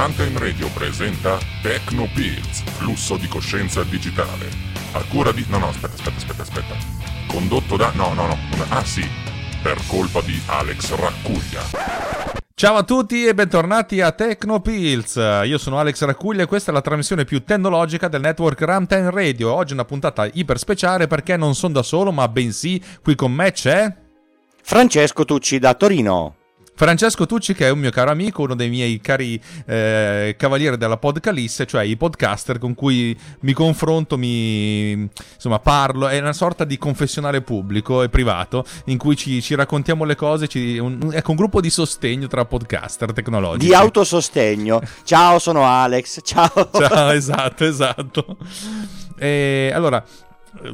Ram Ten Radio presenta TechnoPillz, flusso di coscienza digitale. A cura di... No, aspetta. Condotto da... Per colpa di Alex Raccuglia. Ciao a tutti e bentornati a TechnoPillz. Io sono Alex Raccuglia e questa è la trasmissione più tecnologica del network Ram Ten Radio. Oggi è una puntata iper speciale perché non sono da solo, ma bensì qui con me c'è... Francesco Tucci da Torino. Francesco Tucci, che è un mio caro amico, uno dei miei cari cavalieri della Podcalisse, cioè i podcaster con cui mi confronto, parlo. È una sorta di confessionale pubblico e privato in cui ci raccontiamo le cose. Ecco, un gruppo di sostegno tra podcaster tecnologici. Di autosostegno. Ciao, sono Alex. Ciao. Ciao, esatto. E allora...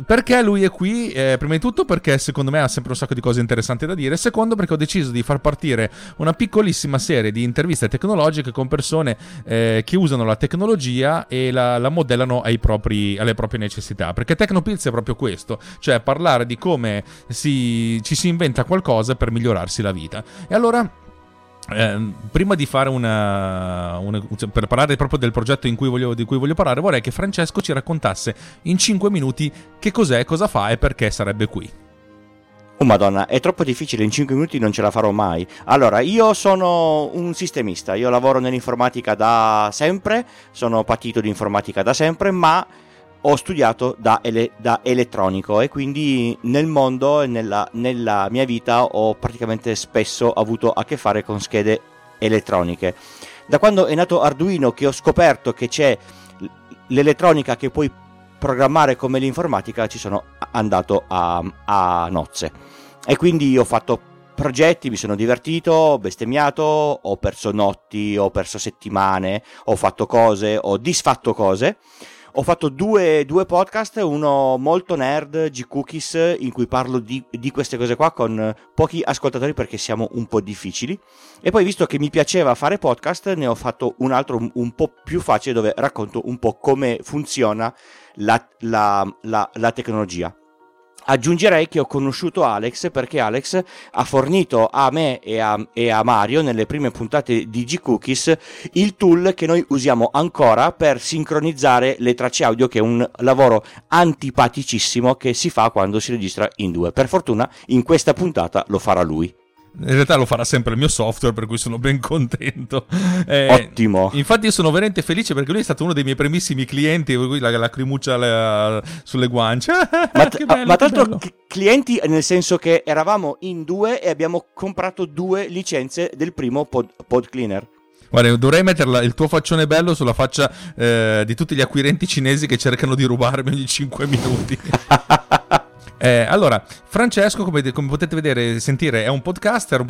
perché lui è qui? Prima di tutto perché secondo me ha sempre un sacco di cose interessanti da dire. Secondo, perché ho deciso di far partire una piccolissima serie di interviste tecnologiche con persone che usano la tecnologia e la modellano alle proprie necessità. Perché TechnoPillz è proprio questo, cioè parlare di come ci si inventa qualcosa per migliorarsi la vita. E allora... prima di fare per parlare proprio del progetto di cui voglio parlare, vorrei che Francesco ci raccontasse in 5 minuti che cos'è, cosa fa e perché sarebbe qui. Oh madonna, è troppo difficile, in 5 minuti non ce la farò mai. Allora, io sono un sistemista, io lavoro nell'informatica da sempre, sono patito di informatica da sempre, ma ho studiato da elettronico e quindi nel mondo e nella mia vita ho praticamente spesso avuto a che fare con schede elettroniche. Da quando è nato Arduino, che ho scoperto che c'è l'elettronica che puoi programmare come l'informatica, ci sono andato a nozze. E quindi ho fatto progetti, mi sono divertito, ho bestemmiato, ho perso notti, ho perso settimane, ho fatto cose, ho disfatto cose. Ho fatto due podcast, uno molto nerd, Geekcookies, in cui parlo di queste cose qua con pochi ascoltatori perché siamo un po' difficili. E poi, visto che mi piaceva fare podcast, ne ho fatto un altro un po' più facile dove racconto un po' come funziona la tecnologia. Aggiungerei che ho conosciuto Alex perché Alex ha fornito a me e a Mario nelle prime puntate di Geekcookies il tool che noi usiamo ancora per sincronizzare le tracce audio, che è un lavoro antipaticissimo che si fa quando si registra in due. Per fortuna in questa puntata lo farà lui. In realtà lo farà sempre il mio software, per cui sono ben contento. Ottimo. Infatti io sono veramente felice perché lui è stato uno dei miei primissimi clienti, per cui la lacrimuccia sulle guance. Ma tra l'altro clienti nel senso che eravamo in due e abbiamo comprato 2 licenze del primo pod cleaner. Guarda, dovrei mettere il tuo faccione bello sulla faccia di tutti gli acquirenti cinesi che cercano di rubarmi ogni 5 minuti. Allora, Francesco, come potete vedere e sentire, è un podcaster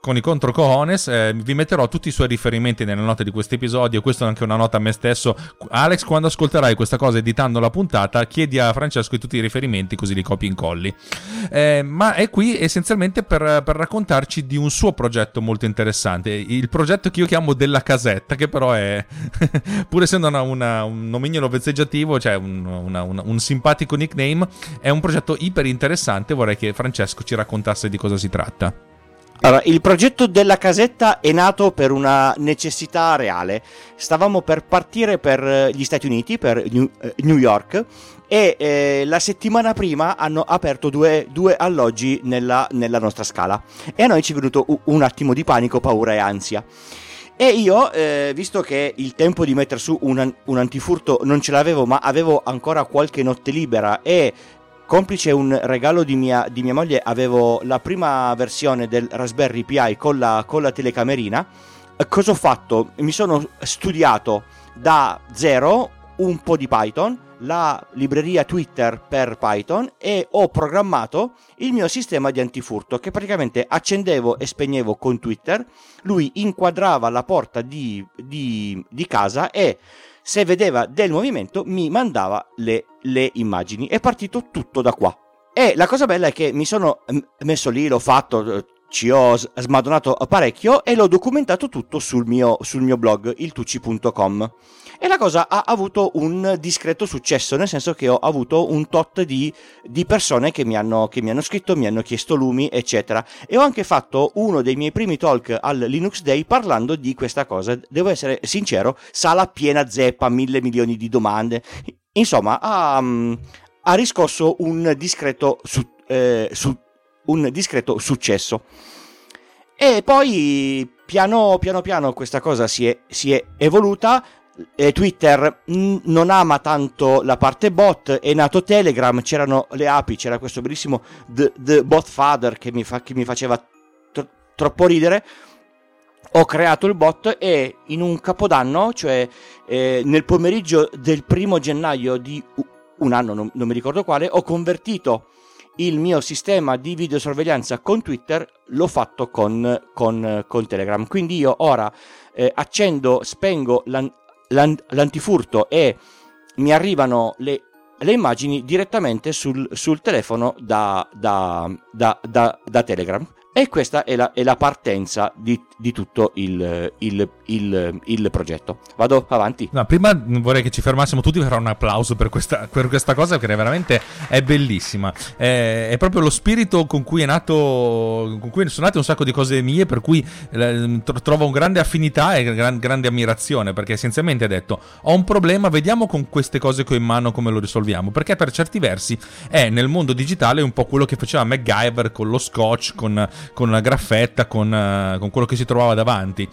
con i controcojones. Vi metterò tutti i suoi riferimenti nelle note di questo episodio. Questa è anche una nota a me stesso. Alex, quando ascolterai questa cosa editando la puntata, chiedi a Francesco tutti i riferimenti, così li copi e incolli. Ma è qui essenzialmente per raccontarci di un suo progetto molto interessante, il progetto che io chiamo della casetta, che però è pur essendo un nomignolo vezzeggiativo, cioè un simpatico nickname, è un progetto iper interessante. Vorrei che Francesco ci raccontasse di cosa si tratta. Allora, il progetto della casetta è nato per una necessità reale. Stavamo per partire per gli Stati Uniti, per New York, e la settimana prima hanno aperto due alloggi nella nostra scala. E a noi ci è venuto un attimo di panico, paura e ansia. E io, visto che il tempo di mettere su un antifurto non ce l'avevo, ma avevo ancora qualche notte libera e... complice un regalo di mia moglie, avevo la prima versione del Raspberry Pi con la telecamerina. Cosa ho fatto? Mi sono studiato da zero un po' di Python, la libreria Twitter per Python, e ho programmato il mio sistema di antifurto che praticamente accendevo e spegnevo con Twitter. Lui inquadrava la porta di casa e... se vedeva del movimento mi mandava le immagini. È partito tutto da qua. E la cosa bella è che mi sono messo lì, l'ho fatto ci ho smadonato parecchio e l'ho documentato tutto sul mio blog iltucci.com, e la cosa ha avuto un discreto successo, nel senso che ho avuto un tot di persone che mi hanno scritto, mi hanno chiesto lumi eccetera, e ho anche fatto uno dei miei primi talk al Linux Day parlando di questa cosa. Devo essere sincero, sala piena zeppa, 1.000 milioni di domande, insomma ha riscosso un discreto successo. E poi piano piano questa cosa si è evoluta. Twitter non ama tanto la parte bot, è nato Telegram, c'erano le API, c'era questo bellissimo The Bot Father che mi faceva troppo ridere. Ho creato il bot e in un capodanno, cioè nel pomeriggio del 1° gennaio di un anno, non mi ricordo quale, ho convertito il mio sistema di videosorveglianza con Twitter, l'ho fatto con Telegram. Quindi io ora accendo, spengo l'antifurto e mi arrivano le immagini direttamente sul telefono da Telegram. E questa è la partenza di tutto il progetto. Vado avanti. No, prima vorrei che ci fermassimo tutti per fare un applauso per questa cosa, perché veramente è bellissima. È proprio lo spirito con cui sono nate un sacco di cose mie, per cui trovo una grande affinità e grande ammirazione, perché essenzialmente ha detto: ho un problema, vediamo con queste cose che ho in mano come lo risolviamo. Perché per certi versi è nel mondo digitale un po' quello che faceva MacGyver con lo scotch, con la graffetta, con quello che si trovava davanti.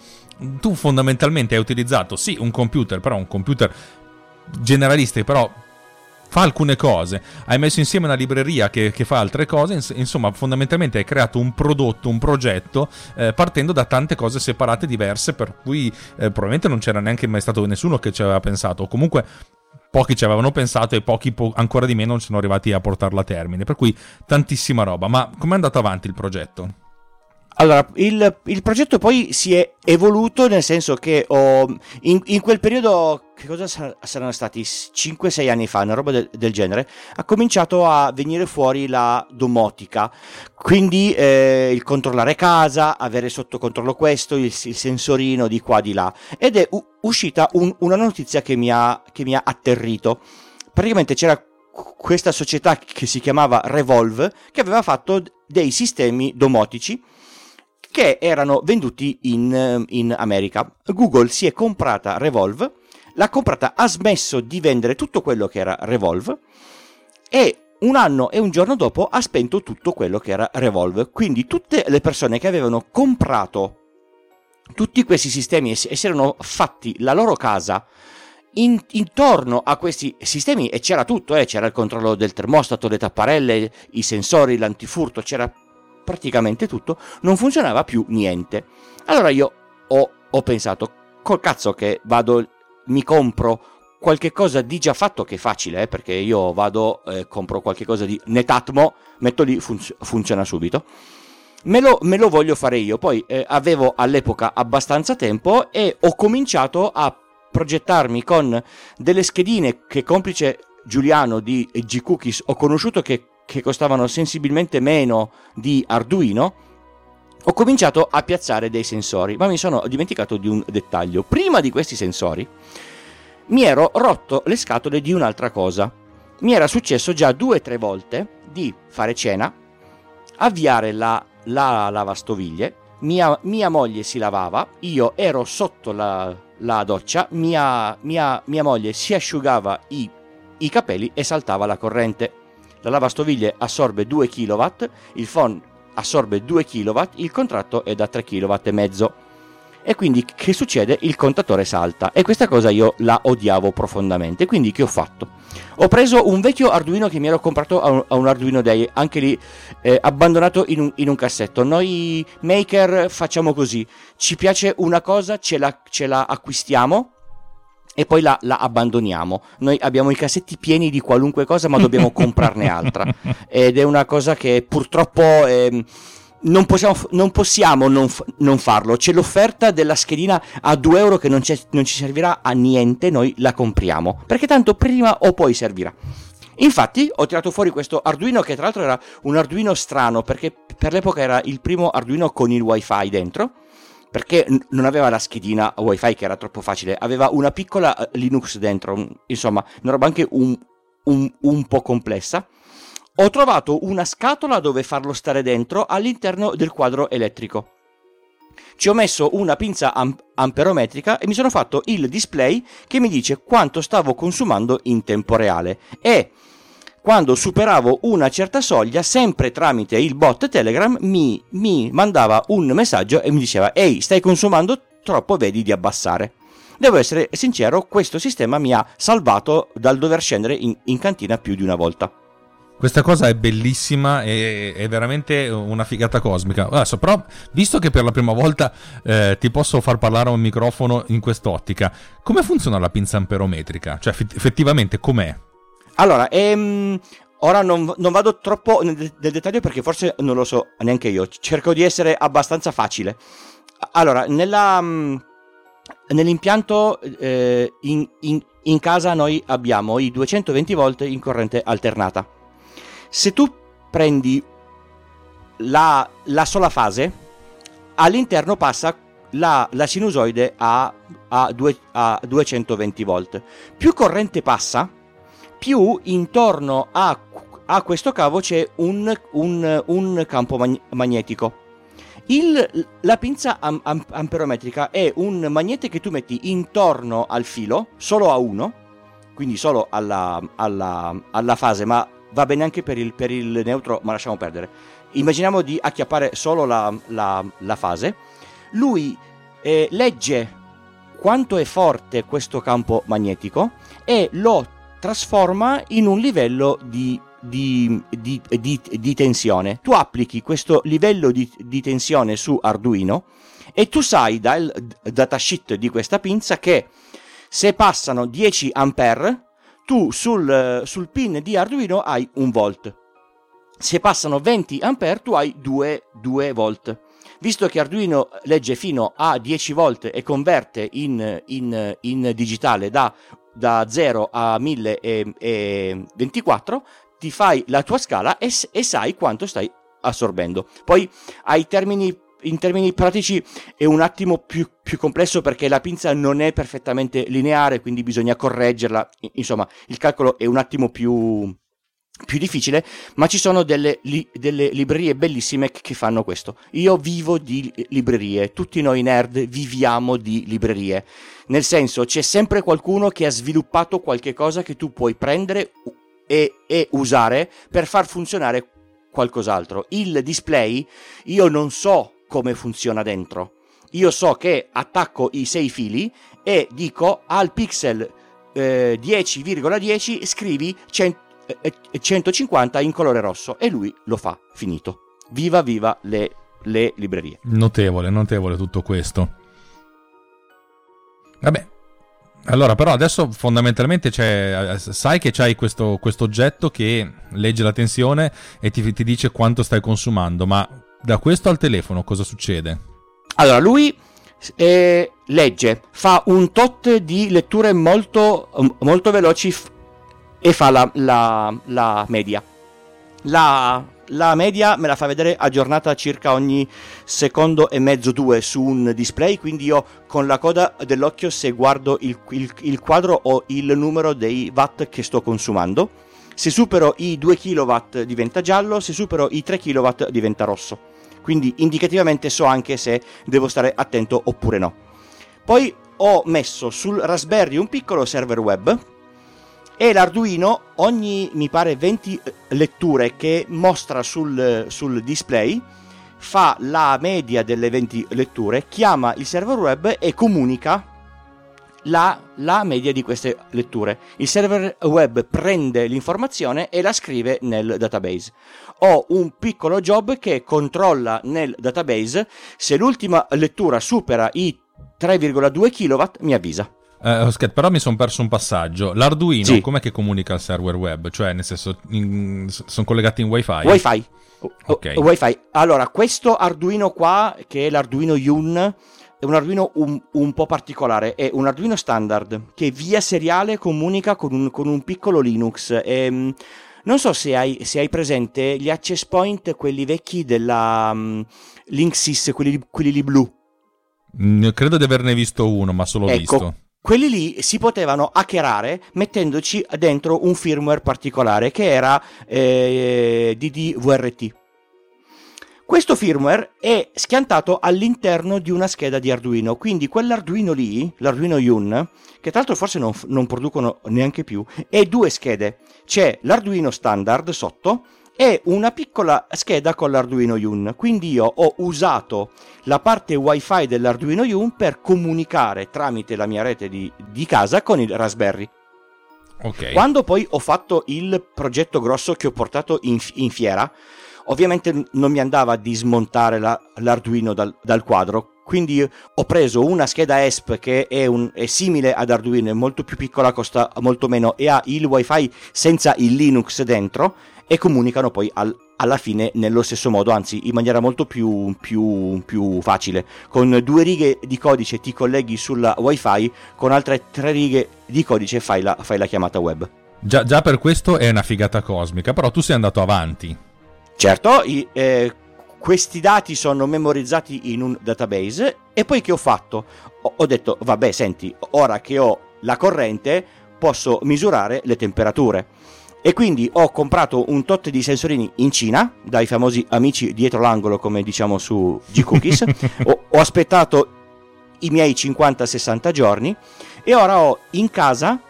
Tu fondamentalmente hai utilizzato sì un computer, però un computer generalista, però fa alcune cose, hai messo insieme una libreria che fa altre cose, insomma fondamentalmente hai creato un prodotto, un progetto partendo da tante cose separate, diverse, per cui probabilmente non c'era neanche mai stato nessuno che ci aveva pensato, o comunque pochi ci avevano pensato e pochi ancora di meno non sono arrivati a portarla a termine, per cui tantissima roba. Ma com'è andato avanti il progetto? Allora, il progetto poi si è evoluto, nel senso che in quel periodo, che cosa saranno stati, 5-6 anni fa, una roba del genere, ha cominciato a venire fuori la domotica, quindi il controllare casa, avere sotto controllo questo, il sensorino di qua di là, ed è uscita una notizia che mi ha atterrito. Praticamente c'era questa società che si chiamava Revolv, che aveva fatto dei sistemi domotici che erano venduti in America. Google si è comprata Revolv, l'ha comprata, ha smesso di vendere tutto quello che era Revolv e un anno e un giorno dopo ha spento tutto quello che era Revolv. Quindi tutte le persone che avevano comprato tutti questi sistemi e si erano fatti la loro casa intorno a questi sistemi, e c'era tutto, c'era il controllo del termostato, le tapparelle, i sensori, l'antifurto, c'era praticamente tutto, non funzionava più niente. Allora io ho pensato, col cazzo che vado, mi compro qualche cosa di già fatto, che è facile, perché io vado, compro qualche cosa di Netatmo, metto lì, funziona subito, me lo voglio fare io. Poi avevo all'epoca abbastanza tempo e ho cominciato a progettarmi con delle schedine che, complice Giuliano di Geekcookies, ho conosciuto che costavano sensibilmente meno di Arduino. Ho cominciato a piazzare dei sensori, ma mi sono dimenticato di un dettaglio. Prima di questi sensori mi ero rotto le scatole di un'altra cosa. Mi era successo già 2 o 3 volte di fare cena, avviare la lavastoviglie, mia moglie si lavava, io ero sotto la doccia, mia moglie si asciugava i capelli e saltava la corrente. La lavastoviglie assorbe 2 kW, il phon assorbe 2 kW, il contratto è da 3 kW e mezzo. E quindi che succede? Il contatore salta, e questa cosa io la odiavo profondamente. Quindi che ho fatto? Ho preso un vecchio Arduino che mi ero comprato a un Arduino Day, anche lì abbandonato in un cassetto. Noi maker facciamo così, ci piace una cosa, ce la acquistiamo e poi la abbandoniamo. Noi abbiamo i cassetti pieni di qualunque cosa, ma dobbiamo comprarne altra, ed è una cosa che purtroppo non possiamo non farlo. C'è l'offerta della schedina a €2 che non ci servirà a niente, noi la compriamo perché tanto prima o poi servirà. Infatti ho tirato fuori questo Arduino, che tra l'altro era un Arduino strano, perché per l'epoca era il primo Arduino con il wifi dentro, perché non aveva la schedina wifi che era troppo facile, aveva una piccola Linux dentro, insomma una roba anche un po' complessa. Ho trovato una scatola dove farlo stare dentro all'interno del quadro elettrico. Ci ho messo una pinza amperometrica e mi sono fatto il display che mi dice quanto stavo consumando in tempo reale, e quando superavo una certa soglia, sempre tramite il bot Telegram, mi mandava un messaggio e mi diceva: ehi, stai consumando troppo, vedi di abbassare. Devo essere sincero, questo sistema mi ha salvato dal dover scendere in cantina più di una volta. Questa cosa è bellissima, è veramente una figata cosmica. Adesso però, visto che per la prima volta ti posso far parlare a un microfono in quest'ottica, come funziona la pinza amperometrica? Cioè effettivamente com'è? Allora, ora non vado troppo nel dettaglio perché forse non lo so neanche io, cerco di essere abbastanza facile. Allora, nell'impianto in casa noi abbiamo i 220 volt in corrente alternata. Se tu prendi la sola fase, all'interno passa la sinusoide a 220 volt. Più corrente passa, più intorno a questo cavo c'è un campo magnetico. La pinza amperometrica è un magnete che tu metti intorno al filo, solo a uno, quindi solo alla fase, ma va bene anche per il neutro, ma lasciamo perdere. Immaginiamo di acchiappare solo la fase. Lui legge quanto è forte questo campo magnetico e lo trasforma in un livello di tensione. Tu applichi questo livello di tensione su Arduino e tu sai dal datasheet di questa pinza che se passano 10 ampere, tu sul pin di Arduino hai 1 volt. Se passano 20 ampere, tu hai 2 volt. Visto che Arduino legge fino a 10 volt e converte in digitale da 0 a 1024, ti fai la tua scala e sai quanto stai assorbendo. Poi in termini pratici è un attimo più complesso perché la pinza non è perfettamente lineare, quindi bisogna correggerla, insomma il calcolo è un attimo più difficile, ma ci sono delle librerie bellissime che fanno questo. Io vivo di librerie, tutti noi nerd viviamo di librerie, nel senso c'è sempre qualcuno che ha sviluppato qualche cosa che tu puoi prendere e usare per far funzionare qualcos'altro. Il display io non so come funziona dentro, io so che attacco i 6 fili e dico al pixel 10,10 scrivi 150 in colore rosso e lui lo fa, finito. Viva le librerie. Notevole tutto questo. Vabbè, allora però adesso fondamentalmente sai che c'hai questo oggetto che legge la tensione e ti dice quanto stai consumando, ma da questo al telefono cosa succede? Allora, lui legge, fa un tot di letture molto, molto veloci e fa la media. La media me la fa vedere aggiornata circa ogni secondo e mezzo, 2 su un display, quindi io con la coda dell'occhio, se guardo il quadro, ho il numero dei watt che sto consumando. Se supero i 2 kW diventa giallo, se supero i 3 kW diventa rosso. Quindi indicativamente so anche se devo stare attento oppure no. Poi ho messo sul Raspberry un piccolo server web e l'Arduino ogni, mi pare, 20 letture che mostra sul display fa la media delle 20 letture, chiama il server web e comunica la media di queste letture. Il server web prende l'informazione e la scrive nel database. Ho un piccolo job che controlla nel database, se l'ultima lettura supera i 3,2 kW mi avvisa. Però mi sono perso un passaggio. L'Arduino, sì, com'è che comunica il server web? Cioè, nel senso, sono collegati in Wi-Fi. Okay. Allora, questo Arduino qua, che è l'Arduino YUN un Arduino un po' particolare, è un Arduino standard che via seriale comunica con un piccolo Linux. Non so se hai presente gli access point, quelli vecchi della Linksys, quelli lì blu. Credo di averne visto uno, ma solo visto. Quelli lì si potevano hackerare mettendoci dentro un firmware particolare che era DDVRT. Questo firmware è schiantato all'interno di una scheda di Arduino, quindi quell'Arduino lì, l'Arduino IUN, che tra l'altro forse non producono neanche più, è due schede. C'è l'Arduino standard sotto e una piccola scheda con l'Arduino IUN. Quindi io ho usato la parte Wi-Fi dell'Arduino IUN per comunicare tramite la mia rete di casa con il Raspberry. Okay. Quando poi ho fatto il progetto grosso che ho portato in fiera, ovviamente non mi andava di smontare l'Arduino dal quadro, quindi ho preso una scheda ESP che è simile ad Arduino, è molto più piccola, costa molto meno e ha il Wi-Fi senza il Linux dentro, e comunicano poi alla fine nello stesso modo, anzi in maniera molto più facile. Con 2 righe di codice ti colleghi sulla Wi-Fi, con altre 3 righe di codice fai la chiamata web. Già per questo è una figata cosmica, però tu sei andato avanti. Certo, questi dati sono memorizzati in un database, e poi che ho fatto? Ho detto, vabbè, senti, ora che ho la corrente posso misurare le temperature, e quindi ho comprato un tot di sensorini in Cina, dai famosi amici dietro l'angolo, come diciamo su Geekcookies. Ho aspettato i miei 50-60 giorni e ora ho in casa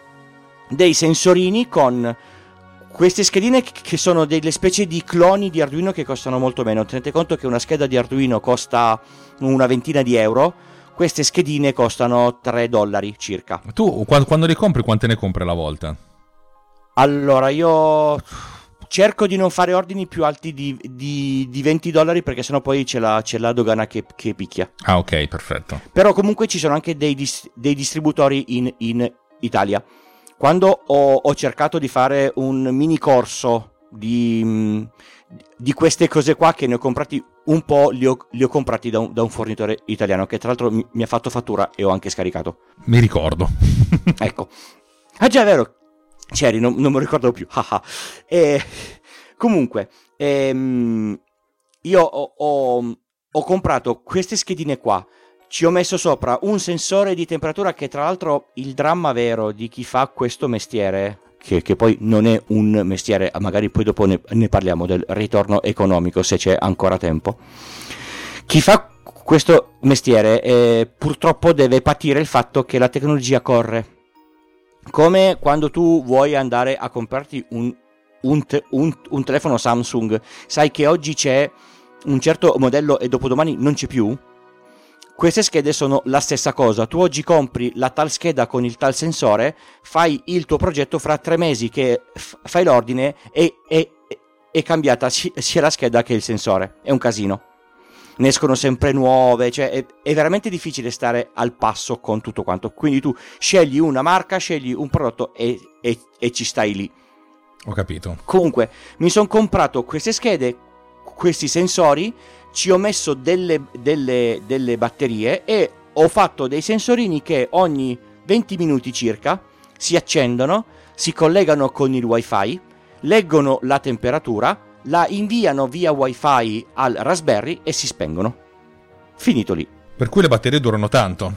dei sensorini con... queste schedine che sono delle specie di cloni di Arduino che costano molto meno. Tenete conto che una scheda di Arduino costa una ventina di euro, queste schedine costano $3 circa. Tu quando le compri, quante ne compri alla volta? Allora, io cerco di non fare ordini più alti di $20, perché sennò poi c'è la dogana che picchia. Ah, ok, perfetto. Però comunque ci sono anche dei distributori in Italia. Quando ho cercato di fare un mini corso di queste cose qua, che ne ho comprati un po', li ho comprati da un fornitore italiano, che tra l'altro mi ha fatto fattura e ho anche scaricato. Mi ricordo. Ecco. Ah già, è vero, c'eri, non me lo ricordavo più. Comunque, io ho comprato queste schedine qua. Ci ho messo sopra un sensore di temperatura, che tra l'altro il dramma vero di chi fa questo mestiere, che poi non è un mestiere, magari poi dopo ne parliamo del ritorno economico se c'è ancora tempo. Chi fa questo mestiere purtroppo deve patire il fatto che la tecnologia corre. Come quando tu vuoi andare a comprarti un telefono Samsung, sai che oggi c'è un certo modello e dopodomani non c'è più? Queste schede sono la stessa cosa. Tu oggi compri la tal scheda con il tal sensore, fai il tuo progetto, fra 3 mesi che fai l'ordine e è cambiata sia la scheda che il sensore. È un casino. Ne escono sempre nuove, cioè è veramente difficile stare al passo con tutto quanto. Quindi tu scegli una marca, scegli un prodotto e ci stai lì. Ho capito. Comunque, mi sono comprato queste schede, questi sensori, ci ho messo delle batterie e ho fatto dei sensorini che ogni 20 minuti circa si accendono, si collegano con il Wi-Fi, leggono la temperatura, la inviano via Wi-Fi al Raspberry e si spengono. Finito lì. Per cui le batterie durano tanto?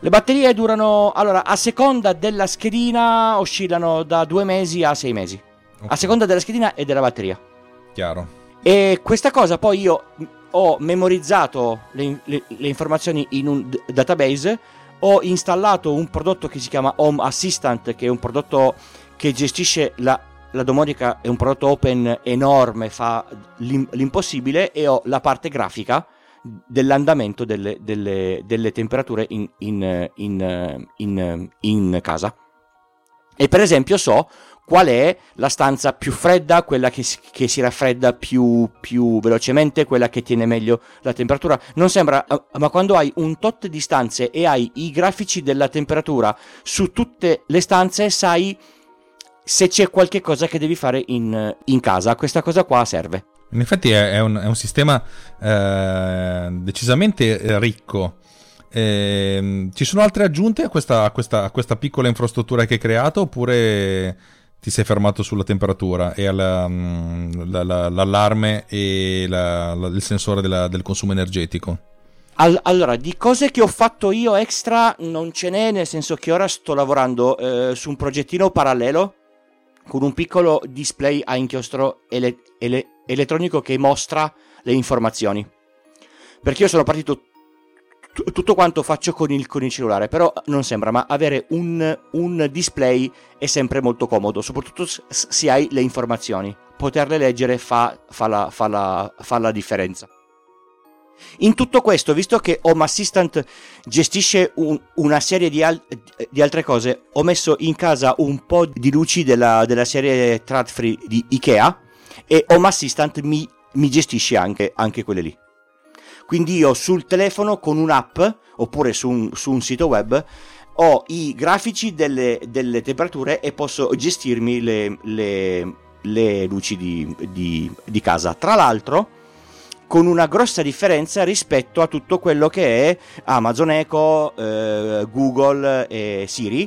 Le batterie durano, allora, a seconda della schedina oscillano da 2 mesi a 6 mesi. Okay. A seconda della schedina e della batteria. Chiaro. E questa cosa poi io ho memorizzato le informazioni in un database, ho installato un prodotto che si chiama Home Assistant, che è un prodotto che gestisce la domotica, è un prodotto open enorme, fa l'impossibile, e ho la parte grafica dell'andamento delle temperature in casa. E per esempio so qual è la stanza più fredda, quella che si raffredda più velocemente, quella che tiene meglio la temperatura. Non sembra, ma quando hai un tot di stanze e hai i grafici della temperatura su tutte le stanze, sai se c'è qualche cosa che devi fare in casa. Questa cosa qua serve. In effetti è un sistema decisamente ricco. Ci sono altre aggiunte a questa piccola infrastruttura che hai creato, oppure ti sei fermato sulla temperatura e all'allarme e il sensore del consumo energetico? Allora, di cose che ho fatto io extra non ce n'è, nel senso che ora sto lavorando su un progettino parallelo con un piccolo display a inchiostro elettronico che mostra le informazioni, perché io sono partito tutto quanto faccio con il cellulare, però non sembra, ma avere un display è sempre molto comodo, soprattutto se hai le informazioni, poterle leggere fa la differenza. In tutto questo, visto che Home Assistant gestisce una serie di altre cose, ho messo in casa un po' di luci della serie Tradfri di Ikea, e Home Assistant mi gestisce anche quelle lì. Quindi io sul telefono con un'app oppure su un sito web ho i grafici delle temperature e posso gestirmi le luci di casa. Tra l'altro, con una grossa differenza rispetto a tutto quello che è Amazon Echo, Google e Siri.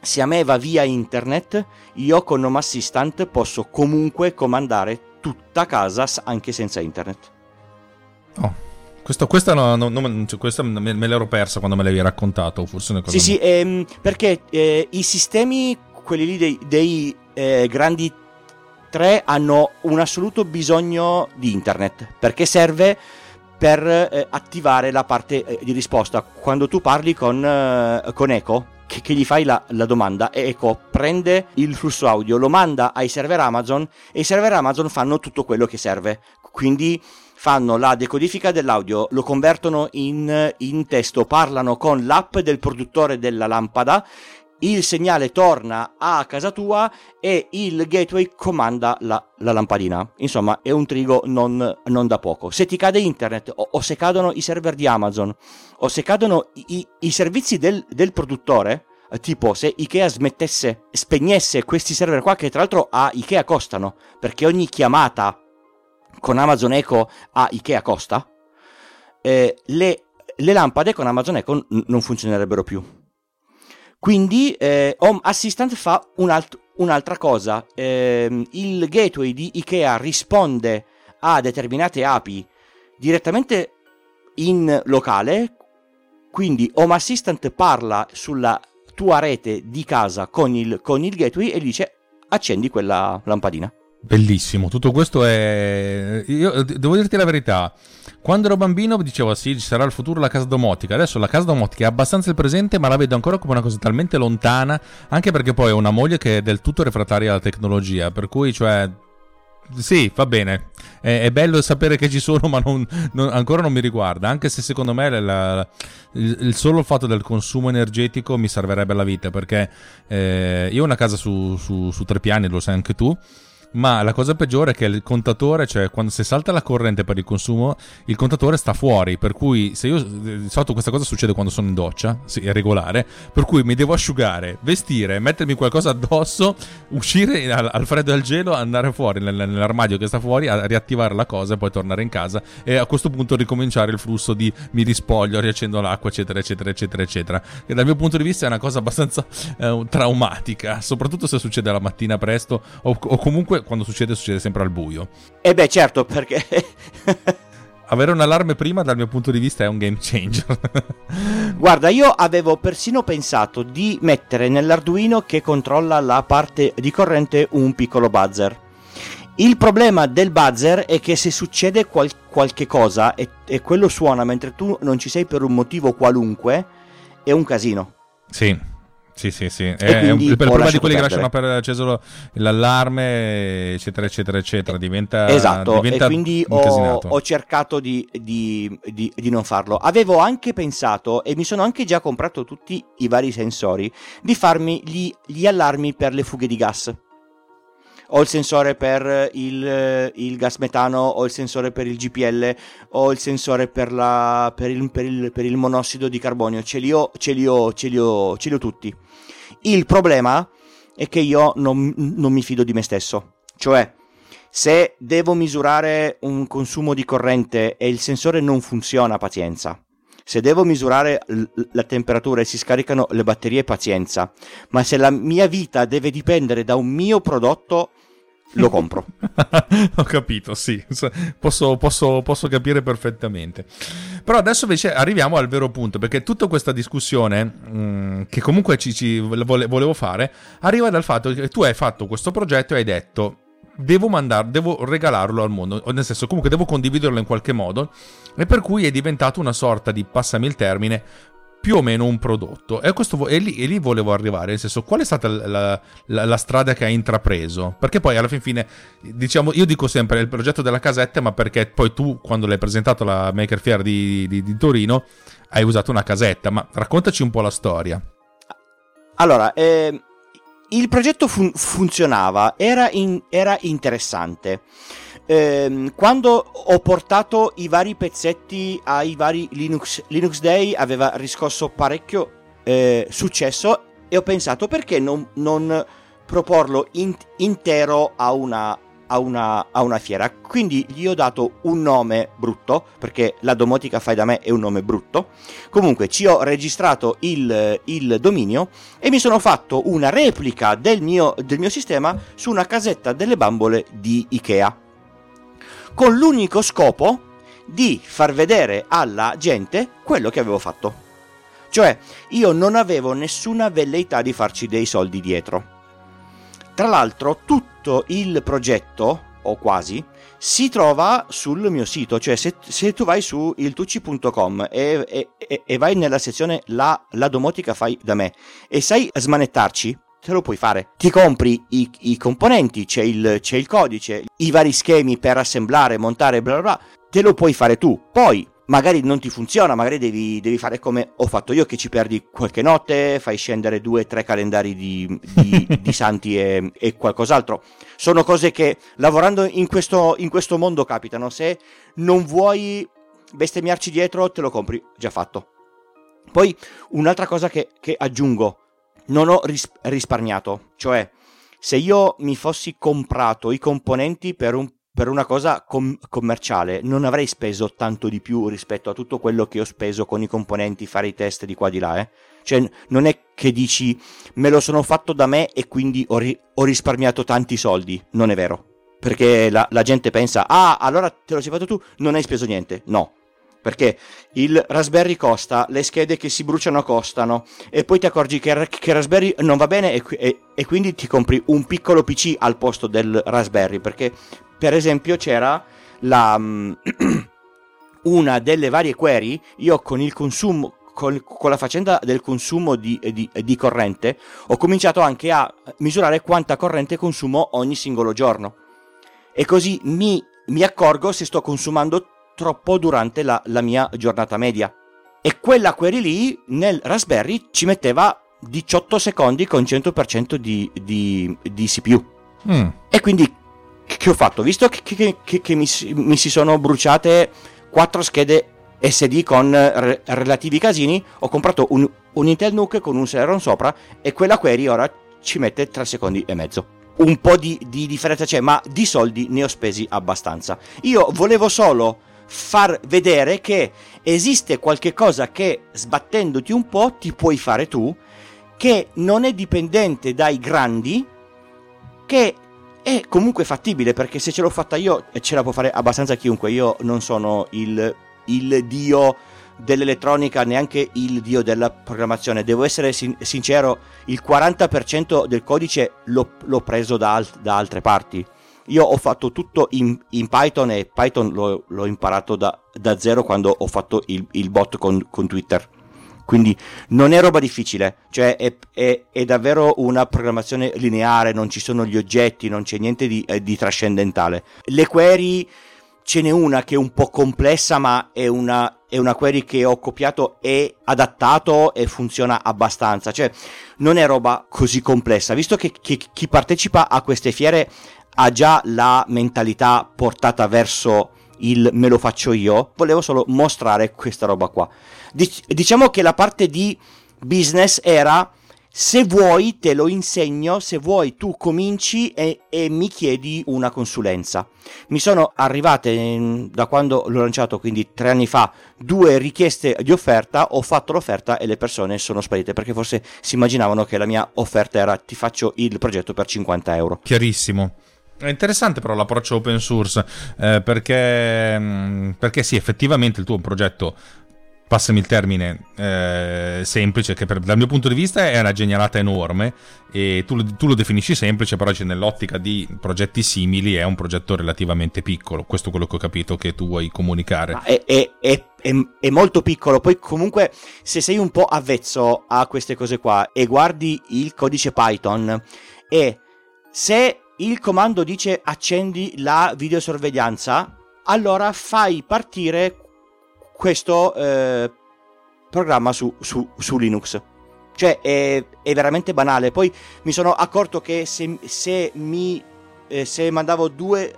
Se a me va via internet, io con Home Assistant posso comunque comandare tutta casa anche senza internet. Oh, questa me l'ero persa quando me l'avevi raccontato, forse. Perché i sistemi, quelli lì dei grandi tre, hanno un assoluto bisogno di internet, perché serve per attivare la parte di risposta. Quando tu parli con Echo, che gli fai la domanda, e Echo prende il flusso audio, lo manda ai server Amazon, e i server Amazon fanno tutto quello che serve. Quindi fanno la decodifica dell'audio, lo convertono in testo, parlano con l'app del produttore della lampada, il segnale torna a casa tua e il gateway comanda la lampadina. Insomma, è un trigo non da poco. Se ti cade internet, o se cadono i server di Amazon, o se cadono i servizi del produttore, tipo se Ikea spegnesse questi server qua, che tra l'altro a Ikea costano, perché ogni chiamata con Amazon Echo a Ikea costa, le lampade con Amazon Echo non funzionerebbero più. Quindi Home Assistant fa un'altra cosa. Il gateway di Ikea risponde a determinate API direttamente in locale, quindi Home Assistant parla sulla tua rete di casa con il gateway e dice accendi quella lampadina. Bellissimo, tutto questo è... Io devo dirti la verità, quando ero bambino dicevo sì, ci sarà il futuro la casa domotica. Adesso la casa domotica è abbastanza il presente, ma la vedo ancora come una cosa talmente lontana, anche perché poi ho una moglie che è del tutto refrattaria alla tecnologia, per cui cioè... Sì, va bene, è bello sapere che ci sono, ma ancora non mi riguarda, anche se secondo me il solo fatto del consumo energetico mi salverebbe la vita, perché io ho una casa su 3 piani, lo sai anche tu. Ma la cosa peggiore è che il contatore, cioè quando si salta la corrente per il consumo, il contatore sta fuori, per cui se io sotto, questa cosa succede quando sono in doccia, sì, è regolare, per cui mi devo asciugare, vestire, mettermi qualcosa addosso, uscire al freddo e al gelo, andare fuori nell'armadio che sta fuori, a riattivare la cosa e poi tornare in casa e a questo punto ricominciare il flusso di mi rispoglio, riaccendo l'acqua, eccetera, eccetera, eccetera, eccetera. Che dal mio punto di vista è una cosa abbastanza traumatica, soprattutto se succede la mattina presto o comunque quando succede sempre al buio. E beh, certo, perché avere un allarme prima dal mio punto di vista è un game changer. Guarda, io avevo persino pensato di mettere nell'Arduino che controlla la parte di corrente un piccolo buzzer. Il problema del buzzer è che se succede qualche cosa e quello suona mentre tu non ci sei per un motivo qualunque, è un casino. Sì, è il problema di quelli che lasciano per acceso l'allarme, eccetera, diventa... Esatto, diventa, e quindi ho cercato di non farlo. Avevo anche pensato, e mi sono anche già comprato tutti i vari sensori, di farmi gli allarmi per le fughe di gas. Ho il sensore per il gas metano, ho il sensore per il GPL, ho il sensore per il monossido di carbonio, ce li ho tutti. Il problema è che io non mi fido di me stesso, cioè se devo misurare un consumo di corrente e il sensore non funziona, pazienza. Se devo misurare la temperatura e si scaricano le batterie, pazienza, ma se la mia vita deve dipendere da un mio prodotto, lo compro. Ho capito, sì, posso capire perfettamente. Però adesso invece arriviamo al vero punto, perché tutta questa discussione che comunque volevo fare arriva dal fatto che tu hai fatto questo progetto e hai detto devo regalarlo al mondo, nel senso comunque devo condividerlo in qualche modo, e per cui è diventato una sorta di, passami il termine, più o meno un prodotto. E questo e lì volevo arrivare, nel senso, qual è stata la strada che hai intrapreso? Perché poi alla fine, diciamo, io dico sempre il progetto della casetta, ma perché poi tu, quando l'hai presentato alla Maker Faire di Torino, hai usato una casetta, ma raccontaci un po' la storia. Allora, il progetto funzionava, era interessante. Quando ho portato i vari pezzetti ai vari Linux Day, aveva riscosso parecchio successo, e ho pensato perché non proporlo intero a una fiera. Quindi gli ho dato un nome brutto, perché la domotica fai da me è un nome brutto. Comunque ci ho registrato il dominio e mi sono fatto una replica del mio sistema su una casetta delle bambole di Ikea, con l'unico scopo di far vedere alla gente quello che avevo fatto. Cioè, io non avevo nessuna velleità di farci dei soldi dietro. Tra l'altro, tutto il progetto, o quasi, si trova sul mio sito. Cioè, se tu vai su iltucci.com e vai nella sezione la domotica fai da me e sai smanettarci, te lo puoi fare. Ti compri i componenti, c'è il codice, i vari schemi per assemblare, montare, bla bla bla, te lo puoi fare tu. Poi magari non ti funziona, magari devi fare come ho fatto io, che ci perdi qualche notte, fai scendere 2-3 calendari di santi e qualcos'altro. Sono cose che, lavorando in questo mondo, capitano. Se non vuoi bestemmiarci dietro, te lo compri già fatto. Poi un'altra cosa che aggiungo: non ho risparmiato. Cioè, se io mi fossi comprato i componenti per una cosa commerciale, non avrei speso tanto di più rispetto a tutto quello che ho speso con i componenti, fare i test di qua di là. Cioè, non è che dici me lo sono fatto da me e quindi ho risparmiato tanti soldi. Non è vero, perché la gente pensa allora te lo sei fatto tu, non hai speso niente. No, perché il Raspberry costa, le schede che si bruciano costano, e poi ti accorgi che Raspberry non va bene e quindi ti compri un piccolo PC al posto del Raspberry. Perché, per esempio, c'era una delle varie query, io con il consumo, con la faccenda del consumo di corrente, ho cominciato anche a misurare quanta corrente consumo ogni singolo giorno, e così mi accorgo se sto consumando troppo durante la mia giornata media. E quella query lì nel Raspberry ci metteva 18 secondi con 100% di CPU. E quindi che ho fatto? Visto che mi si sono bruciate 4 schede SD con relativi casini, ho comprato un Intel NUC con un Celeron sopra, e quella query ora ci mette 3 secondi e mezzo. Un po' di differenza c'è, ma di soldi ne ho spesi abbastanza. Io volevo solo far vedere che esiste qualche cosa che, sbattendoti un po', ti puoi fare tu, che non è dipendente dai grandi, che è comunque fattibile, perché se ce l'ho fatta io ce la può fare abbastanza chiunque. Io non sono il dio dell'elettronica, neanche il dio della programmazione. Devo essere sincero, il 40% del codice l'ho preso da altre parti. Io ho fatto tutto in Python, e Python l'ho imparato da zero quando ho fatto il bot con Twitter. Quindi non è roba difficile, cioè è davvero una programmazione lineare, non ci sono gli oggetti, non c'è niente di trascendentale. Le query, ce n'è una che è un po' complessa, ma è una query che ho copiato e adattato e funziona abbastanza. Cioè, non è roba così complessa, visto che chi partecipa a queste fiere ha già la mentalità portata verso il me lo faccio io. Volevo solo mostrare questa roba qua. Diciamo che la parte di business era: Se vuoi te lo insegno, se vuoi tu cominci e mi chiedi una consulenza. Mi sono arrivate, da quando l'ho lanciato, quindi 3 anni fa, 2 richieste di offerta, ho fatto l'offerta e le persone sono sparite, perché forse si immaginavano che la mia offerta era ti faccio il progetto per €50. Chiarissimo. È interessante però l'approccio open source, perché sì, effettivamente il tuo progetto, passami il termine, semplice, che dal mio punto di vista è una genialata enorme, e tu lo definisci semplice, però nell'ottica di progetti simili è un progetto relativamente piccolo. Questo è quello che ho capito che tu vuoi comunicare. Ma è molto piccolo. Poi comunque, se sei un po' avvezzo a queste cose qua e guardi il codice Python, e se il comando dice accendi la videosorveglianza, allora fai partire questo programma su Linux. Cioè è veramente banale. Poi mi sono accorto che se mandavo due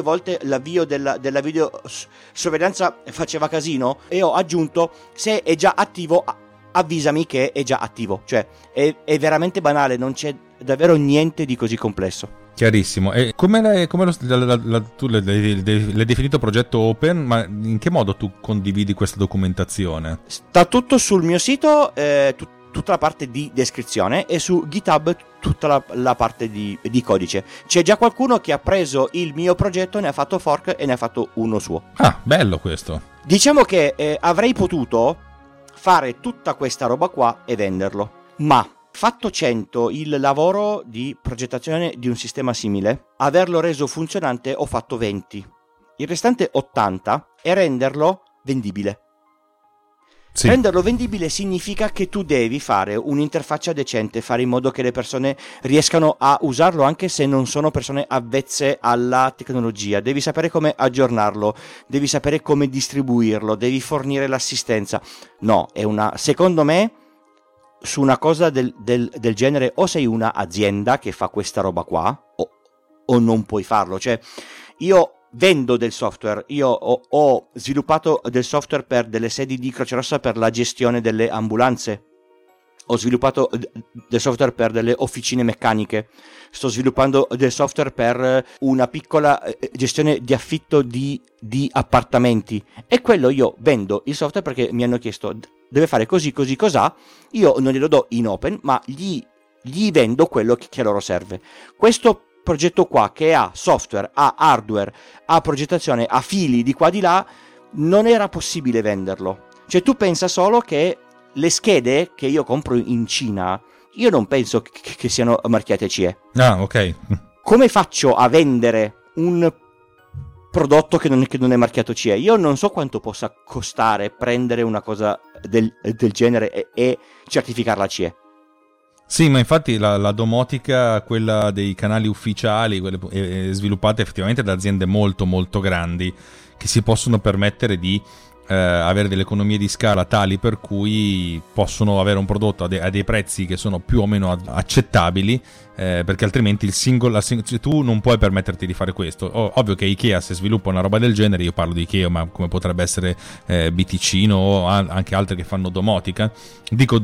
volte l'avvio della videosorveglianza faceva casino, e ho aggiunto se è già attivo avvisami che è già attivo. Cioè è veramente banale, non c'è davvero niente di così complesso. Chiarissimo. E tu l'hai definito progetto open, ma in che modo tu condividi questa documentazione? Sta tutto sul mio sito, tutta la parte di descrizione, e su GitHub tutta la parte di codice. C'è già qualcuno che ha preso il mio progetto, ne ha fatto fork e ne ha fatto uno suo. Ah, bello questo. Diciamo che avrei potuto fare tutta questa roba qua e venderlo, ma fatto 100 il lavoro di progettazione di un sistema simile, averlo reso funzionante ho fatto 20, il restante 80, e renderlo vendibile. Sì. Renderlo vendibile significa che tu devi fare un'interfaccia decente, fare in modo che le persone riescano a usarlo anche se non sono persone avvezze alla tecnologia. Devi sapere come aggiornarlo, devi sapere come distribuirlo, devi fornire l'assistenza. No, è una, secondo me, su una cosa del genere o sei una azienda che fa questa roba qua o non puoi farlo. Cioè io vendo del software, io ho sviluppato del software per delle sedi di Croce Rossa per la gestione delle ambulanze, ho sviluppato del software per delle officine meccaniche, sto sviluppando del software per una piccola gestione di affitto di appartamenti, e quello io vendo il software perché mi hanno chiesto deve fare così, così, cos'ha, io non glielo do in open, ma gli vendo quello che a loro serve. Questo progetto qua, che ha software, ha hardware, ha progettazione, ha fili di qua di là, non era possibile venderlo. Cioè tu pensa solo che le schede che io compro in Cina, io non penso che siano marchiate CE. Ah, ok. Come faccio a vendere un prodotto che non è marchiato CE? Io non so quanto possa costare prendere una cosa del genere e certificarla CE. Sì, ma infatti la domotica, quella dei canali ufficiali, quelle sviluppate effettivamente da aziende molto molto grandi, che si possono permettere di avere delle economie di scala tali per cui possono avere un prodotto a dei prezzi che sono più o meno accettabili, perché altrimenti tu non puoi permetterti di fare questo. Ovvio che Ikea, se sviluppa una roba del genere, io parlo di Ikea ma come potrebbe essere Biticino o anche altri che fanno domotica, dico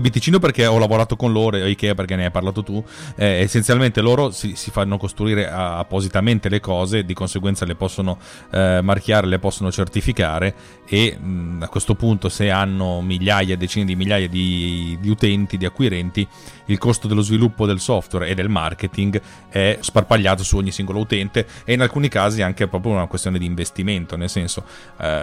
Biticino perché ho lavorato con loro e Ikea perché ne hai parlato tu, essenzialmente loro si fanno costruire appositamente le cose, di conseguenza le possono marchiare, le possono certificare, e a questo punto, se hanno migliaia, decine di migliaia di utenti, di acquirenti, il costo dello sviluppo del software e del marketing è sparpagliato su ogni singolo utente, e in alcuni casi anche proprio una questione di investimento, nel senso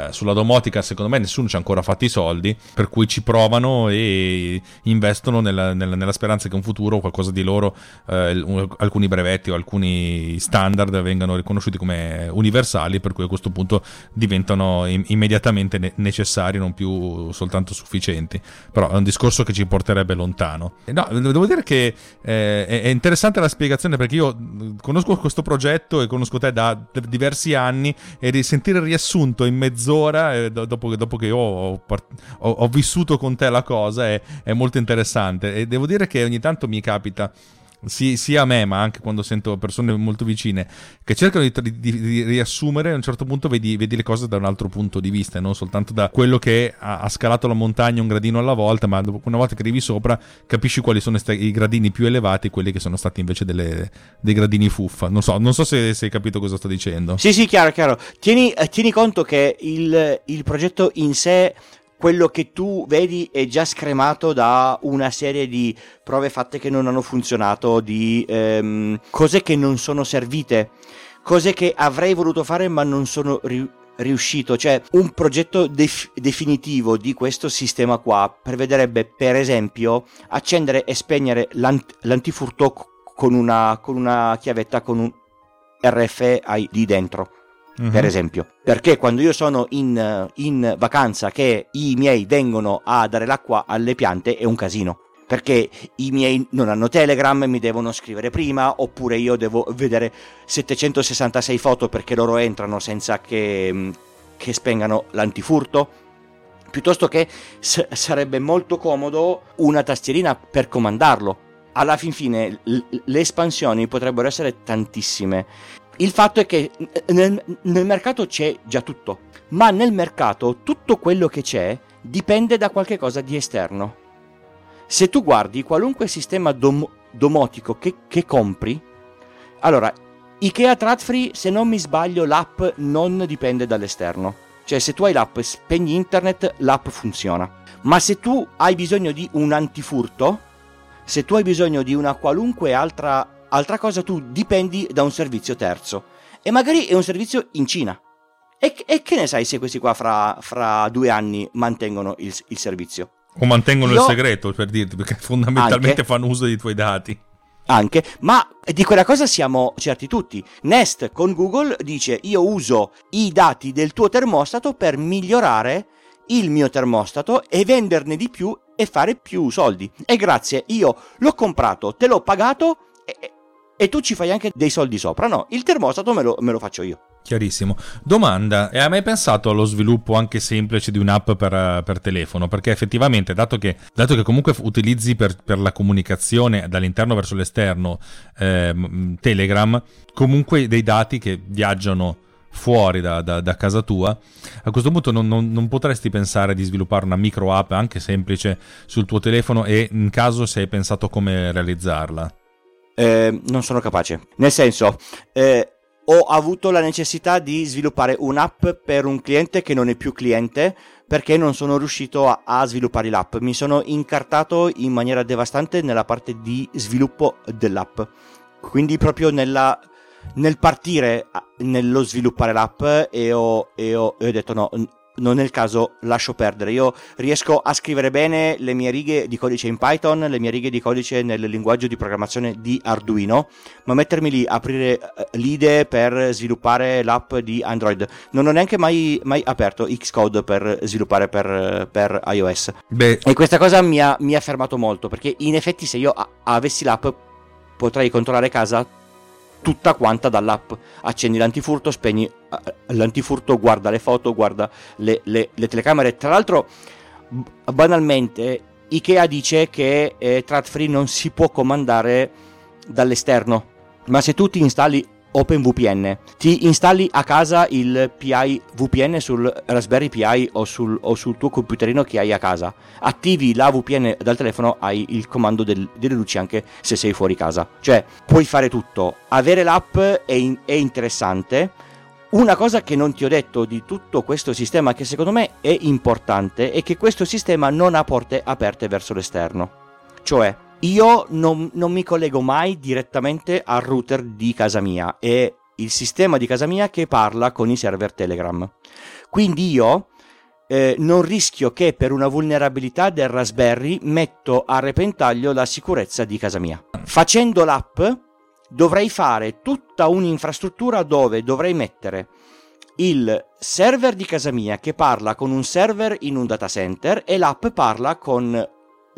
sulla domotica secondo me nessuno ci ha ancora fatto i soldi, per cui ci provano e investono nella speranza che un futuro qualcosa di loro, alcuni brevetti o alcuni standard vengano riconosciuti come universali, per cui a questo punto diventano immediatamente necessari, non più soltanto sufficienti. Però è un discorso che ci porterebbe lontano. No, devo dire che è interessante la spiegazione, perché io conosco questo progetto e conosco te da diversi anni, e sentire il riassunto in mezz'ora dopo che ho vissuto con te la cosa è molto interessante. E devo dire che ogni tanto mi capita sia a me, ma anche quando sento persone molto vicine che cercano di riassumere, a un certo punto vedi le cose da un altro punto di vista, non soltanto da quello che ha scalato la montagna un gradino alla volta, ma una volta che arrivi sopra capisci quali sono i gradini più elevati e quelli che sono stati invece dei gradini fuffa. Non so se hai capito cosa sto dicendo. Sì, chiaro. Tieni conto che il progetto in sé, quello che tu vedi, è già scremato da una serie di prove fatte che non hanno funzionato, di cose che non sono servite, cose che avrei voluto fare ma non sono riuscito. Cioè, un progetto definitivo di questo sistema qua prevederebbe, per esempio, accendere e spegnere l'antifurto con una chiavetta con un RFID dentro. Uh-huh. Per esempio, perché quando io sono in vacanza che i miei vengono a dare l'acqua alle piante è un casino, perché i miei non hanno Telegram, mi devono scrivere prima, oppure io devo vedere 766 foto perché loro entrano senza che spengano l'antifurto. Piuttosto che sarebbe molto comodo una tastierina per comandarlo. Alla fin fine le espansioni potrebbero essere tantissime. Il fatto è che nel mercato c'è già tutto, ma nel mercato tutto quello che c'è dipende da qualche cosa di esterno. Se tu guardi qualunque sistema domotico che compri, allora Ikea Tradfri, se non mi sbaglio, l'app non dipende dall'esterno. Cioè, se tu hai l'app e spegni internet, l'app funziona. Ma se tu hai bisogno di un antifurto, se tu hai bisogno di una qualunque altra cosa, tu dipendi da un servizio terzo, e magari è un servizio in Cina, e che ne sai se questi qua fra 2 anni mantengono il servizio o mantengono il segreto, per dirti, perché fondamentalmente fanno uso dei tuoi dati anche. Ma di quella cosa siamo certi tutti. Nest con Google dice: io uso i dati del tuo termostato per migliorare il mio termostato e venderne di più e fare più soldi, e grazie, io l'ho comprato, te l'ho pagato e tu ci fai anche dei soldi sopra. No, il termostato me lo faccio io. Chiarissimo. Domanda: hai mai pensato allo sviluppo anche semplice di un'app per telefono? Perché effettivamente, dato che comunque utilizzi per la comunicazione dall'interno verso l'esterno Telegram, comunque dei dati che viaggiano fuori da casa tua, a questo punto non potresti pensare di sviluppare una micro app anche semplice sul tuo telefono? E in caso, se hai pensato come realizzarla? Non sono capace, nel senso, ho avuto la necessità di sviluppare un'app per un cliente che non è più cliente, perché non sono riuscito a sviluppare l'app. Mi sono incartato in maniera devastante nella parte di sviluppo dell'app, quindi proprio nel partire, nello sviluppare l'app, e ho detto no, non è il caso, lascio perdere. Io riesco a scrivere bene le mie righe di codice in Python, le mie righe di codice nel linguaggio di programmazione di Arduino, ma mettermi lì, aprire l'IDE per sviluppare l'app di Android, non ho neanche mai aperto Xcode per sviluppare per iOS. Beh. E questa cosa mi ha fermato molto, perché in effetti se io avessi l'app potrei controllare casa tutta quanta dall'app. Accendi l'antifurto, spegni l'antifurto, guarda le foto, guarda le telecamere. Tra l'altro, banalmente, Ikea dice che Tradfri non si può comandare dall'esterno, ma se tu ti installi OpenVPN, ti installi a casa il PiVPN sul Raspberry Pi o sul tuo computerino che hai a casa, attivi la VPN dal telefono, hai il comando delle luci anche se sei fuori casa. Cioè, puoi fare tutto. Avere l'app è interessante. Una cosa che non ti ho detto di tutto questo sistema, che secondo me è importante, è che questo sistema non ha porte aperte verso l'esterno. Cioè, io non mi collego mai direttamente al router di casa mia, è il sistema di casa mia che parla con i server Telegram. Quindi io non rischio che per una vulnerabilità del Raspberry metto a repentaglio la sicurezza di casa mia. Facendo l'app dovrei fare tutta un'infrastruttura dove dovrei mettere il server di casa mia che parla con un server in un data center e l'app parla con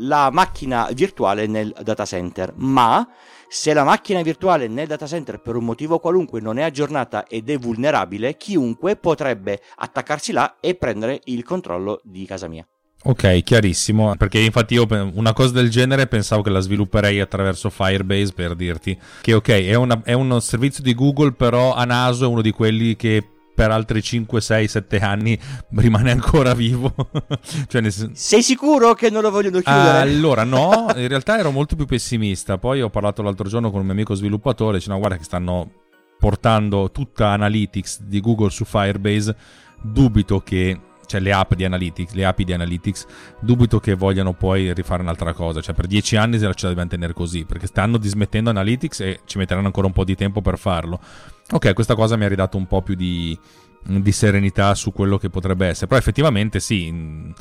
la macchina virtuale nel data center. Ma se la macchina virtuale nel data center per un motivo qualunque non è aggiornata ed è vulnerabile, chiunque potrebbe attaccarsi là e prendere il controllo di casa mia. Ok, chiarissimo, perché infatti io una cosa del genere pensavo che la svilupperei attraverso Firebase, per dirti che ok, è uno servizio di Google, però a naso è uno di quelli che per altri 5, 6, 7 anni rimane ancora vivo. Cioè, sei sicuro che non lo vogliono chiudere? Allora no, in realtà ero molto più pessimista, poi ho parlato l'altro giorno con un mio amico sviluppatore, dice no guarda che stanno portando tutta Analytics di Google su Firebase, dubito che cioè le api di Analytics, dubito che vogliano poi rifare un'altra cosa, cioè per 10 anni se la ce la dobbiamo tenere così, perché stanno dismettendo Analytics e ci metteranno ancora un po' di tempo per farlo. Ok, questa cosa mi ha ridato un po' più di serenità su quello che potrebbe essere, però effettivamente sì,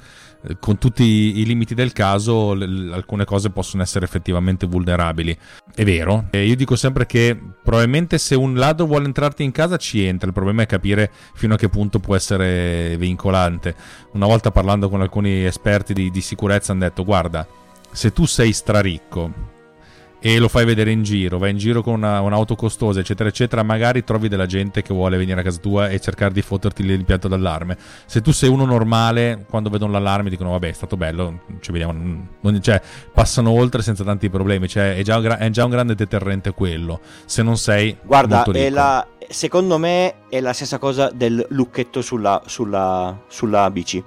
con tutti i limiti del caso alcune cose possono essere effettivamente vulnerabili, è vero, e io dico sempre che probabilmente se un ladro vuole entrarti in casa ci entra, il problema è capire fino a che punto può essere vincolante. Una volta parlando con alcuni esperti di sicurezza hanno detto guarda, se tu sei straricco e lo fai vedere in giro, vai in giro con un'auto costosa eccetera eccetera, magari trovi della gente che vuole venire a casa tua e cercare di fotterti l'impianto d'allarme. Se tu sei uno normale, quando vedono l'allarme dicono vabbè è stato bello, ci vediamo, cioè passano oltre senza tanti problemi, cioè è già un grande deterrente quello, se non sei molto ricco. Secondo me è la stessa cosa del lucchetto sulla bici.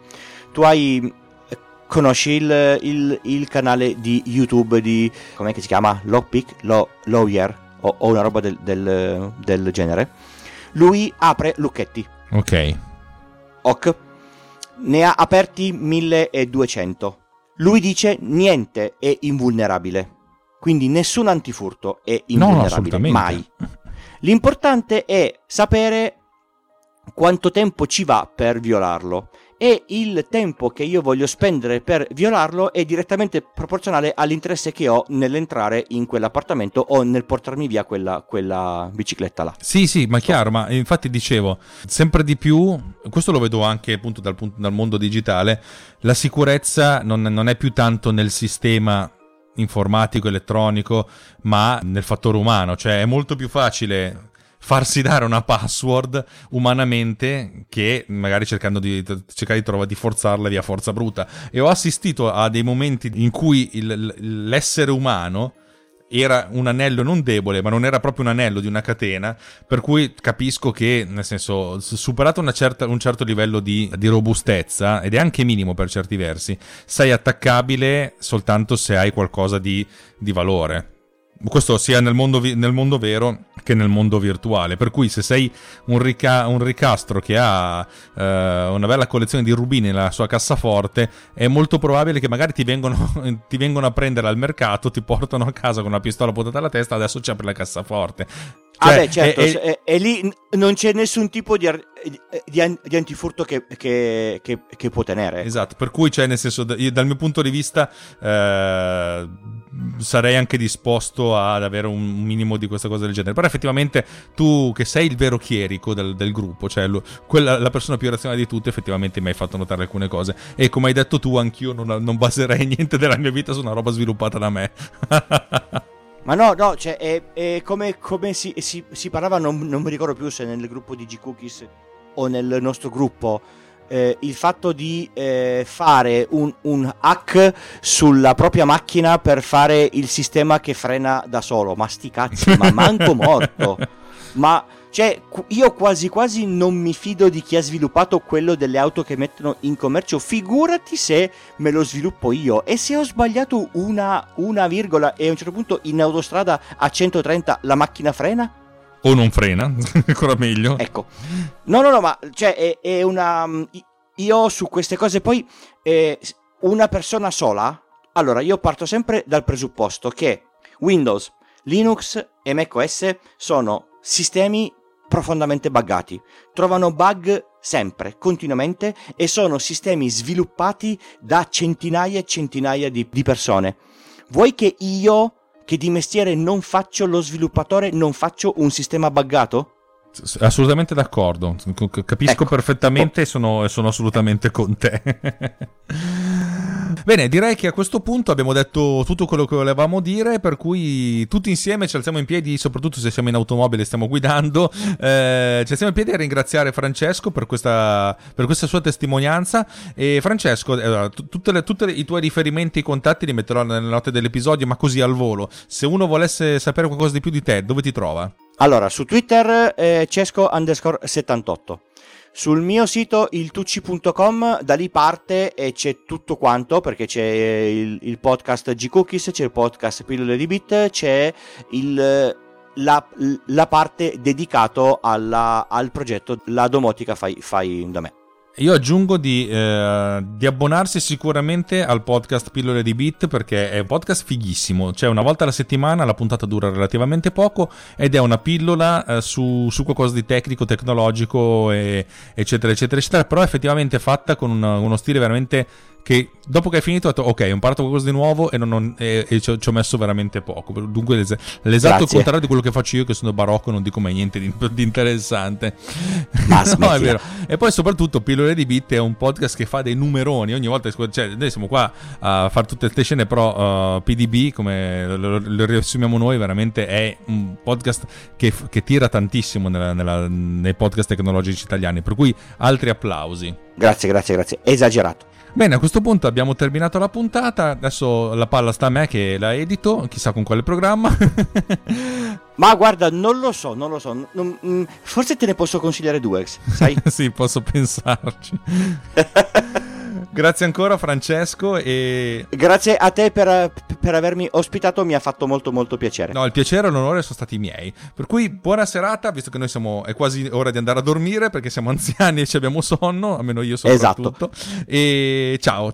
Tu hai conosci il canale di YouTube di, com'è che si chiama? Lockpick? Lawyer? O una roba del genere. Lui apre lucchetti. Ok. Ok. Ne ha aperti 1200. Lui dice niente è invulnerabile. Quindi nessun antifurto è invulnerabile. No, mai. L'importante è sapere quanto tempo ci va per violarlo. E il tempo che io voglio spendere per violarlo è direttamente proporzionale all'interesse che ho nell'entrare in quell'appartamento o nel portarmi via quella bicicletta là. Sì, sì, ma chiaro, ma infatti dicevo, sempre di più, questo lo vedo anche appunto dal mondo digitale, la sicurezza non è più tanto nel sistema informatico, elettronico, ma nel fattore umano, cioè è molto più facile farsi dare una password umanamente che magari cercare di forzarla via forza bruta. E ho assistito a dei momenti in cui l'essere umano era un anello non debole, ma non era proprio un anello di una catena, per cui capisco che, nel senso, superato un certo livello di robustezza, ed è anche minimo per certi versi, sei attaccabile soltanto se hai qualcosa di valore. Questo sia nel mondo vero che nel mondo virtuale, per cui se sei un ricastro che ha una bella collezione di rubini nella sua cassaforte, è molto probabile che magari ti vengono a prendere al mercato, ti portano a casa con una pistola puntata alla testa, adesso ci apri la cassaforte. Cioè, certo, e lì non c'è nessun tipo di antifurto che può tenere. Esatto, per cui cioè, nel senso, dal mio punto di vista sarei anche disposto ad avere un minimo di questa cosa del genere. Però effettivamente tu che sei il vero chierico del gruppo, cioè la persona più razionale di tutte, effettivamente mi hai fatto notare alcune cose. E come hai detto tu, anch'io non baserei niente della mia vita su una roba sviluppata da me. Ma no, cioè è come si parlava, non mi ricordo più se nel gruppo di Geekcookies o nel nostro gruppo, il fatto di fare un hack sulla propria macchina per fare il sistema che frena da solo. Ma sti cazzi, ma manco morto. Ma cioè io quasi quasi non mi fido di chi ha sviluppato quello delle auto che mettono in commercio, figurati se me lo sviluppo io. E se ho sbagliato una virgola e a un certo punto in autostrada a 130 la macchina frena? O non frena, ancora meglio. Ecco, no, ma cioè è una... Io su queste cose poi una persona sola... Allora, io parto sempre dal presupposto che Windows, Linux e macOS sono sistemi profondamente buggati, trovano bug sempre, continuamente, e sono sistemi sviluppati da centinaia e centinaia di persone. Vuoi che io, che di mestiere non faccio lo sviluppatore, non faccio un sistema buggato? Assolutamente d'accordo, capisco, ecco, perfettamente, sono assolutamente con te. Bene, direi che a questo punto abbiamo detto tutto quello che volevamo dire, per cui tutti insieme ci alziamo in piedi, soprattutto se siamo in automobile e stiamo guidando, ci alziamo in piedi a ringraziare Francesco per questa sua testimonianza. E Francesco, tutte le i tuoi riferimenti e contatti li metterò nelle note dell'episodio, ma così al volo, se uno volesse sapere qualcosa di più di te, dove ti trova? Allora, su Twitter Cesco_78, sul mio sito iltucci.com, da lì parte e c'è tutto quanto, perché c'è il podcast Geekcookies, c'è il podcast Pillole di Bit, c'è la parte dedicato al progetto La domotica fai da me. Io aggiungo di abbonarsi sicuramente al podcast Pillole di Bit, perché è un podcast fighissimo, cioè una volta alla settimana, la puntata dura relativamente poco ed è una pillola su qualcosa di tecnico, tecnologico eccetera eccetera eccetera, però effettivamente fatta con uno stile veramente che dopo che hai finito ho detto ok, ho imparato qualcosa di nuovo e ci ho messo veramente poco, dunque l'esatto contrario di quello che faccio io, che sono barocco e non dico mai niente di interessante. Ma no, è vero. E poi soprattutto Pillole di Bit è un podcast che fa dei numeroni ogni volta, cioè noi siamo qua a fare tutte queste scene, però PDB, come lo riassumiamo noi, veramente è un podcast che tira tantissimo nei podcast tecnologici italiani, per cui altri applausi. Grazie, esagerato. Bene, a questo punto abbiamo terminato la puntata, adesso la palla sta a me che la edito, chissà con quale programma. Ma guarda, non lo so, forse te ne posso consigliare due, sai? Sì, posso pensarci. Grazie ancora Francesco e grazie a te per avermi ospitato, mi ha fatto molto molto piacere. No, il piacere e l'onore sono stati miei, per cui buona serata, visto che noi è quasi ora di andare a dormire perché siamo anziani e ci abbiamo sonno, almeno io soprattutto. Esatto. E ciao.